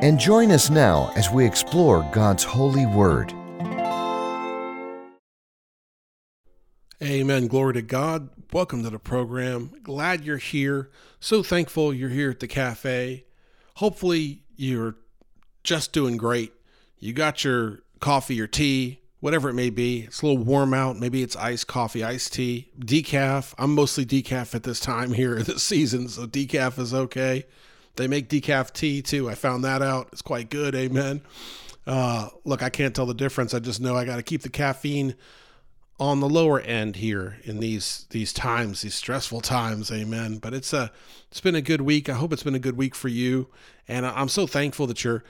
and join us now as we explore God's holy word. Amen. Glory to God. Welcome to the program. Glad you're here. So thankful you're here at the cafe. Hopefully you're just doing great. You got your coffee or tea, whatever it may be. It's a little warm out. Maybe it's iced coffee, iced tea, decaf. I'm mostly decaf at this time here, this season, so decaf is okay. They make decaf tea too. I found that out. It's quite good. Amen. Look, I can't tell the difference. I just know I got to keep the caffeine on the lower end here in these times, these stressful times. Amen. But it's been a good week. I hope it's been a good week for you. And I'm so thankful that you're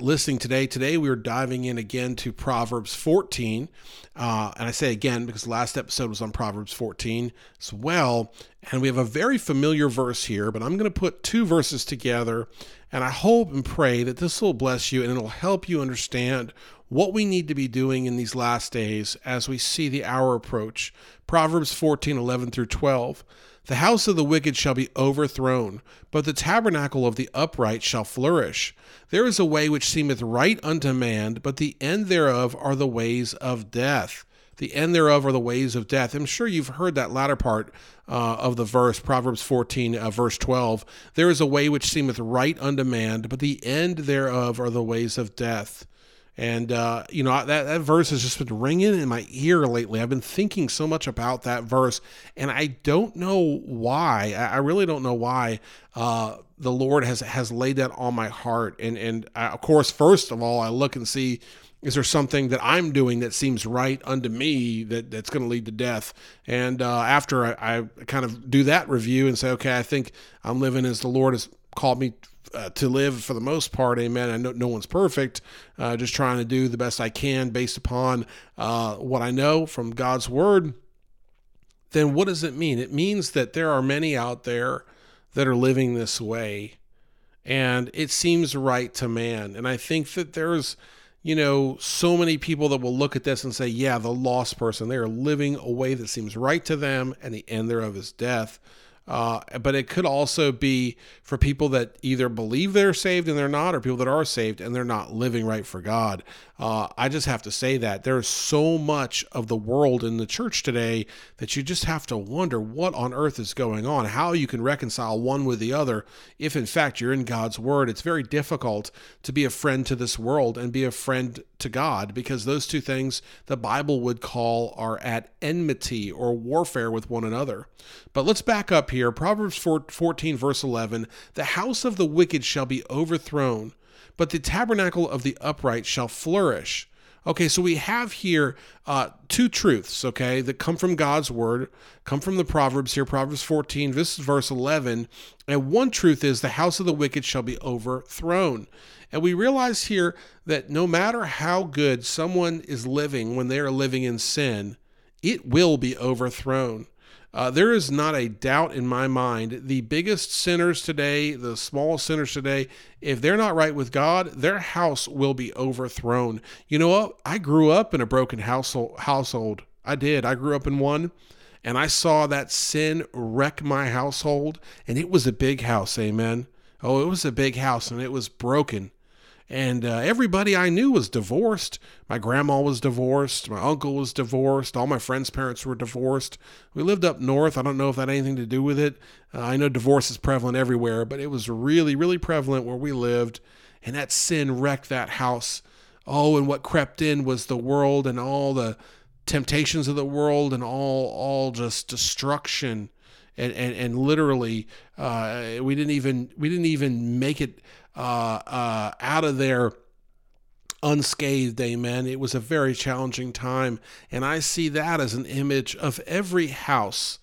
listening today. Today, we are diving in again to Proverbs 14. And I say again, because the last episode was on Proverbs 14 as well. And we have a very familiar verse here, but I'm going to put two verses together. And I hope and pray that this will bless you and it'll help you understand what we need to be doing in these last days as we see the hour approach. Proverbs 14:11-12. The house of the wicked shall be overthrown, but the tabernacle of the upright shall flourish. There is a way which seemeth right unto man, but the end thereof are the ways of death. The end thereof are the ways of death. I'm sure you've heard that latter part of the verse, Proverbs 14, verse 12. There is a way which seemeth right unto man, but the end thereof are the ways of death. And, that verse has just been ringing in my ear lately. I've been thinking so much about that verse, and I don't know why. I really don't know why the Lord has laid that on my heart. And of course, first of all, I look and see, is there something that I'm doing that seems right unto me that's going to lead to death? And after I kind of do that review and say, okay, I think I'm living as the Lord has called me to live for the most part. Amen. I know no one's perfect. Just trying to do the best I can based upon what I know from God's word. Then what does it mean? It means that there are many out there that are living this way, and it seems right to man. And I think that there's, so many people that will look at this and say, yeah, the lost person, they are living a way that seems right to them, and the end thereof is death. But it could also be for people that either believe they're saved and they're not, or people that are saved and they're not living right for God. I just have to say that there's so much of the world in the church today that you just have to wonder what on earth is going on, how you can reconcile one with the other. If in fact you're in God's word, it's very difficult to be a friend to this world and be a friend to God, because those two things the Bible would call are at enmity or warfare with one another. But let's back up here. Proverbs 14, verse 11, the house of the wicked shall be overthrown, but the tabernacle of the upright shall flourish. Okay, so we have here two truths, okay, that come from God's word, come from the Proverbs here, Proverbs 14, this is verse 11, and one truth is the house of the wicked shall be overthrown. And we realize here that no matter how good someone is living when they are living in sin, it will be overthrown. There is not a doubt in my mind, the biggest sinners today, the smallest sinners today, if they're not right with God, their house will be overthrown. You know what? I grew up in a broken household. I did. I grew up in one, and I saw that sin wreck my household, and it was a big house, amen. Oh, it was a big house, and it was broken. And everybody I knew was divorced. My grandma was divorced. My uncle was divorced. All my friends' parents were divorced. We lived up north. I don't know if that had anything to do with it. I know divorce is prevalent everywhere, but it was really, really prevalent where we lived. And that sin wrecked that house. Oh, and what crept in was the world and all the temptations of the world and all just destruction. And literally, we didn't even make it out of there unscathed, amen. It was a very challenging time, and I see that as an image of every house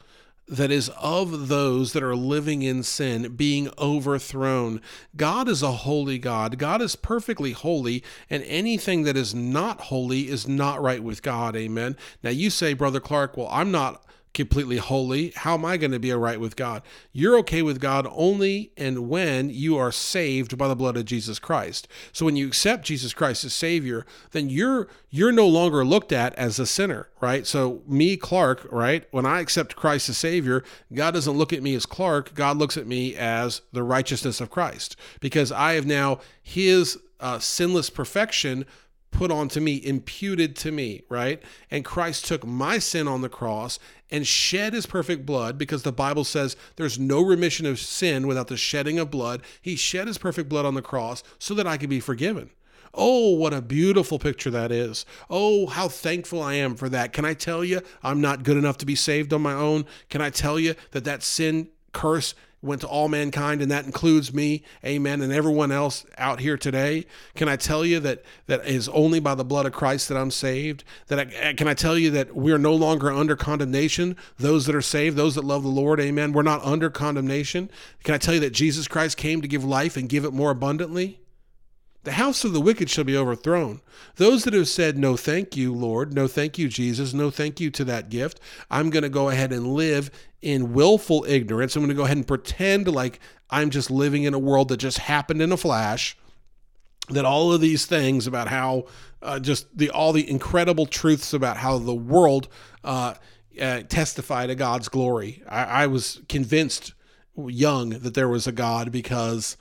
that is of those that are living in sin being overthrown. God is a holy God. God is perfectly holy, and anything that is not holy is not right with God. Amen. Now you say, Brother Clark, well, I'm not completely holy. How am I going to be all right with God? You're okay with God only and when you are saved by the blood of Jesus Christ. So when you accept Jesus Christ as Savior, then you're no longer looked at as a sinner, right? So me, Clark, right? When I accept Christ as Savior, God doesn't look at me as Clark. God looks at me as the righteousness of Christ, because I have now his sinless perfection put onto me, imputed to me, right? And Christ took my sin on the cross and shed his perfect blood, because the Bible says there's no remission of sin without the shedding of blood. He shed his perfect blood on the cross so that I could be forgiven. Oh, what a beautiful picture that is. Oh, how thankful I am for that. Can I tell you, I'm not good enough to be saved on my own. Can I tell you that sin curse went to all mankind, and that includes me, amen, and everyone else out here today? Can I tell you that is only by the blood of Christ that I'm saved? Can I tell you that we're no longer under condemnation? Those that are saved, those that love the Lord, amen, we're not under condemnation. Can I tell you that Jesus Christ came to give life and give it more abundantly? The house of the wicked shall be overthrown. Those that have said, no, thank you, Lord, no, thank you, Jesus, no, thank you to that gift. I'm going to go ahead and live in willful ignorance. I'm going to go ahead and pretend like I'm just living in a world that just happened in a flash, that all of these things about how all the incredible truths about how the world testify to God's glory. I was convinced young that there was a God because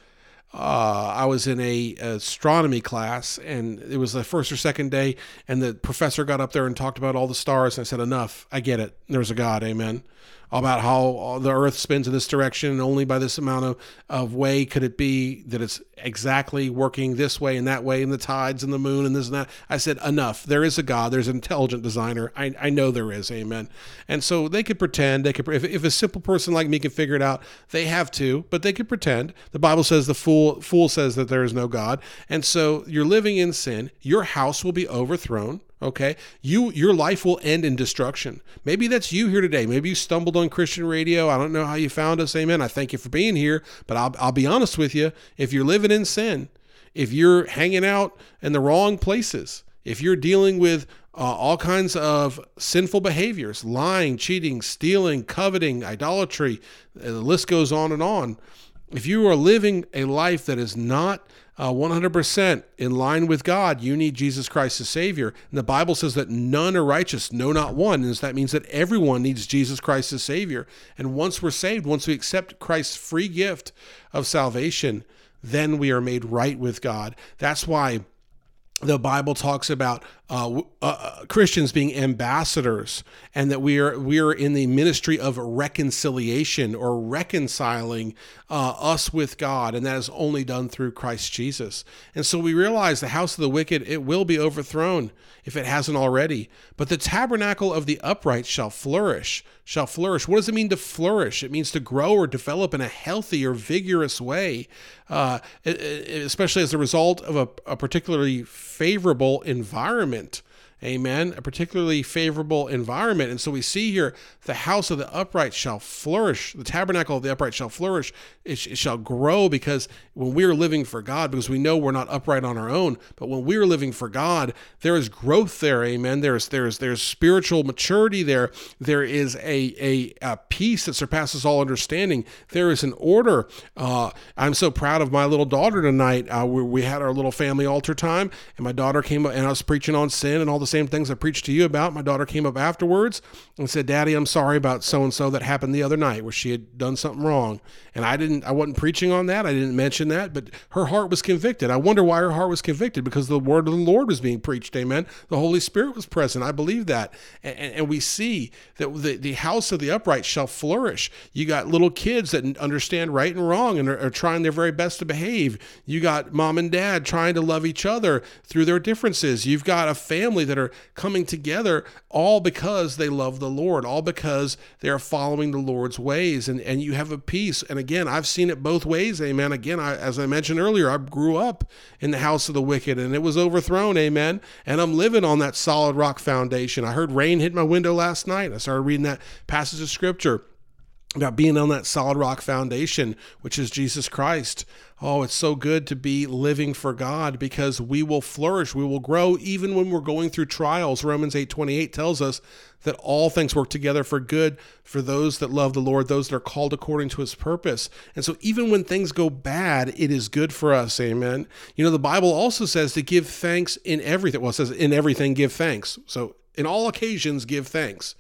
I was in a astronomy class, and it was the first or second day, and the professor got up there and talked about all the stars, and I said, enough, I get it, there's a God, amen, about how the earth spins in this direction, and only by this amount of way could it be that it's exactly working this way and that way, and the tides and the moon and this and that. I said, enough, there is a God, there's an intelligent designer, I know there is, amen. And so they could pretend, if a simple person like me can figure it out, they have to, but they could pretend. The Bible says the fool says that there is no God, and so you're living in sin, your house will be overthrown. Okay, your life will end in destruction. Maybe that's you here today. Maybe you stumbled on Christian radio. I don't know how you found us. Amen. I thank you for being here, but I'll be honest with you. If you're living in sin, if you're hanging out in the wrong places, if you're dealing with all kinds of sinful behaviors, lying, cheating, stealing, coveting, idolatry, the list goes on and on. If you are living a life that is not 100% in line with God, you need Jesus Christ as Savior. And the Bible says that none are righteous, no, not one. And that means that everyone needs Jesus Christ as Savior. And once we're saved, once we accept Christ's free gift of salvation, then we are made right with God. That's why the Bible talks about Christians being ambassadors, and that we are in the ministry of reconciliation, or reconciling us with God, and that is only done through Christ Jesus. And so we realize the house of the wicked, it will be overthrown if it hasn't already. But the tabernacle of the upright shall flourish. What does it mean to flourish? It means to grow or develop in a healthy or vigorous way, especially as a result of a particularly favorable environment. Amen. A particularly favorable environment. And so we see here, the house of the upright shall flourish. The tabernacle of the upright shall flourish. It shall grow, because when we're living for God, because we know we're not upright on our own, but when we're living for God, there is growth there. Amen. There's spiritual maturity there. There is a peace that surpasses all understanding. There is an order. I'm so proud of my little daughter tonight. We had our little family altar time, and my daughter came up, and I was preaching on sin and all the same things I preached to you about. My daughter came up afterwards and said, Daddy, I'm sorry about so-and-so that happened the other night, where she had done something wrong. And I wasn't preaching on that. I didn't mention that, but her heart was convicted. I wonder why her heart was convicted, because the word of the Lord was being preached. Amen. The Holy Spirit was present. I believe that. And we see that the house of the upright shall flourish. You got little kids that understand right and wrong and are trying their very best to behave. You got mom and dad trying to love each other through their differences. You've got a family that are coming together, all because they love the Lord, all because they're following the Lord's ways, and you have a peace. And again, I've seen it both ways, amen. Again, as I mentioned earlier, I grew up in the house of the wicked, and it was overthrown, amen, and I'm living on that solid rock foundation. I heard rain hit my window last night. I started reading that passage of scripture. about being on that solid rock foundation, which is Jesus Christ. Oh, it's so good to be living for God, because we will flourish. We will grow even when we're going through trials. Romans 8:28 tells us that all things work together for good for those that love the Lord, those that are called according to his purpose. And so even when things go bad, it is good for us. Amen. You know, the Bible also says to give thanks in everything. Well, it says in everything, give thanks. So in all occasions, give thanks.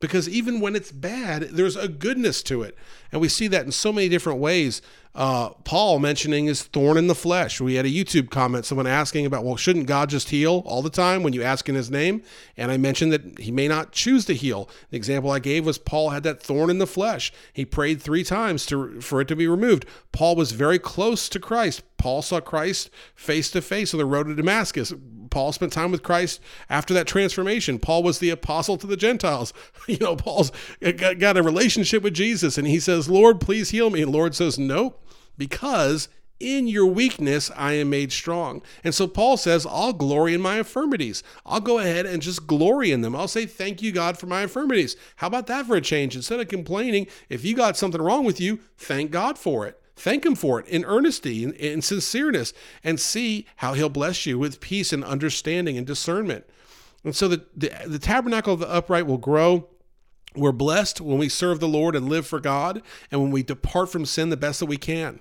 Because even when it's bad, there's a goodness to it. And we see that in so many different ways. Paul mentioning his thorn in the flesh. We had a YouTube comment, someone asking about, well, shouldn't God just heal all the time when you ask in his name? And I mentioned that he may not choose to heal. The example I gave was Paul had that thorn in the flesh. He prayed 3 times for it to be removed. Paul was very close to Christ. Paul saw Christ face to face on the road to Damascus. Paul spent time with Christ after that transformation. Paul was the apostle to the Gentiles. You know, Paul's got a relationship with Jesus, and he says, Lord, please heal me. And Lord says, nope, because in your weakness, I am made strong. And so Paul says, I'll glory in my infirmities. I'll go ahead and just glory in them. I'll say, thank you, God, for my infirmities. How about that for a change? Instead of complaining, if you got something wrong with you, thank God for it. Thank him for it in earnesty, in sincereness, and see how he'll bless you with peace and understanding and discernment. And so the tabernacle of the upright will grow. We're blessed when we serve the Lord and live for God, and when we depart from sin the best that we can.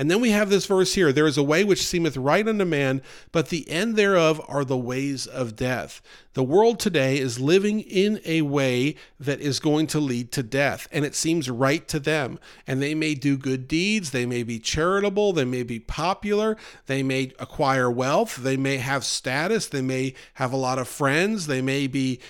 And then we have this verse here, there is a way which seemeth right unto man, but the end thereof are the ways of death. The world today is living in a way that is going to lead to death, and it seems right to them. And they may do good deeds, they may be charitable, they may be popular, they may acquire wealth, they may have status, they may have a lot of friends, they may be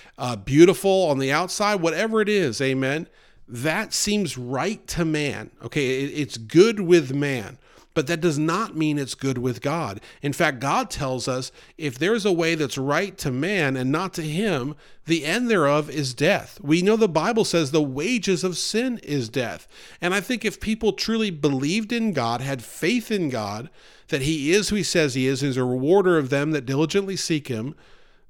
beautiful on the outside, whatever it is, amen. That seems right to man. Okay, it's good with man, but that does not mean it's good with God. In fact, God tells us if there's a way that's right to man and not to him, the end thereof is death. We know the Bible says the wages of sin is death. And I think if people truly believed in God, had faith in God, that he is who he says he is, and is a rewarder of them that diligently seek him,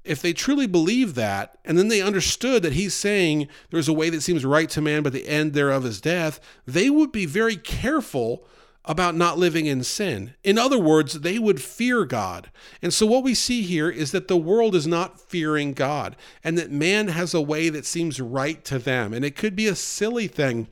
if they truly believe that, and then they understood that he's saying there's a way that seems right to man, but the end thereof is death, they would be very careful about not living in sin. In other words, they would fear God. And so what we see here is that the world is not fearing God, and that man has a way that seems right to them. And it could be a silly thing.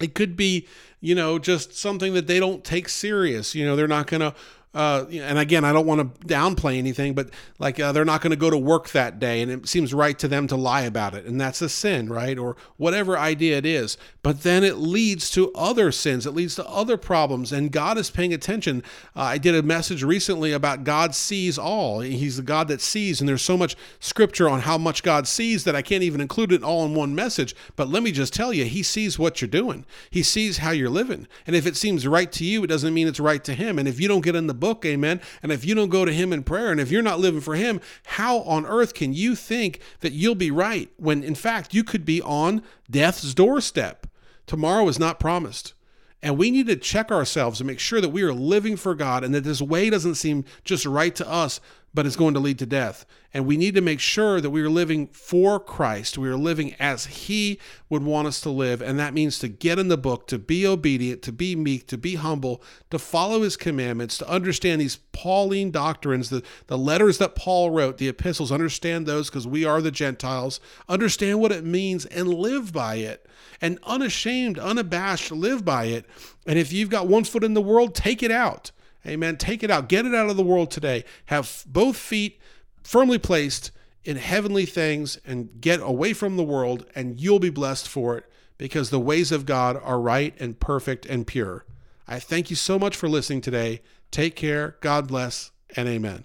It could be, you know, just something that they don't take serious. You know, they're not going to, and again, I don't want to downplay anything, but like they're not going to go to work that day, and it seems right to them to lie about it. And that's a sin, right? Or whatever idea it is. But then it leads to other sins. It leads to other problems. And God is paying attention. I did a message recently about God sees all. He's the God that sees. And there's so much scripture on how much God sees that I can't even include it all in one message. But let me just tell you, he sees what you're doing. He sees how you're living. And if it seems right to you, it doesn't mean it's right to him. And if you don't get in the book, amen, and if you don't go to him in prayer, and if you're not living for him, how on earth can you think that you'll be right when in fact you could be on death's doorstep? Tomorrow is not promised. And we need to check ourselves and make sure that we are living for God, and that this way doesn't seem just right to us, but it's going to lead to death. And we need to make sure that we are living for Christ. We are living as he would want us to live. And that means to get in the book, to be obedient, to be meek, to be humble, to follow his commandments, to understand these Pauline doctrines, the letters that Paul wrote, the epistles, understand those because we are the Gentiles, understand what it means and live by it. And unashamed, unabashed, live by it. And if you've got one foot in the world, take it out. Amen. Take it out. Get it out of the world today. Have both feet firmly placed in heavenly things and get away from the world, and you'll be blessed for it, because the ways of God are right and perfect and pure. I thank you so much for listening today. Take care. God bless, and amen.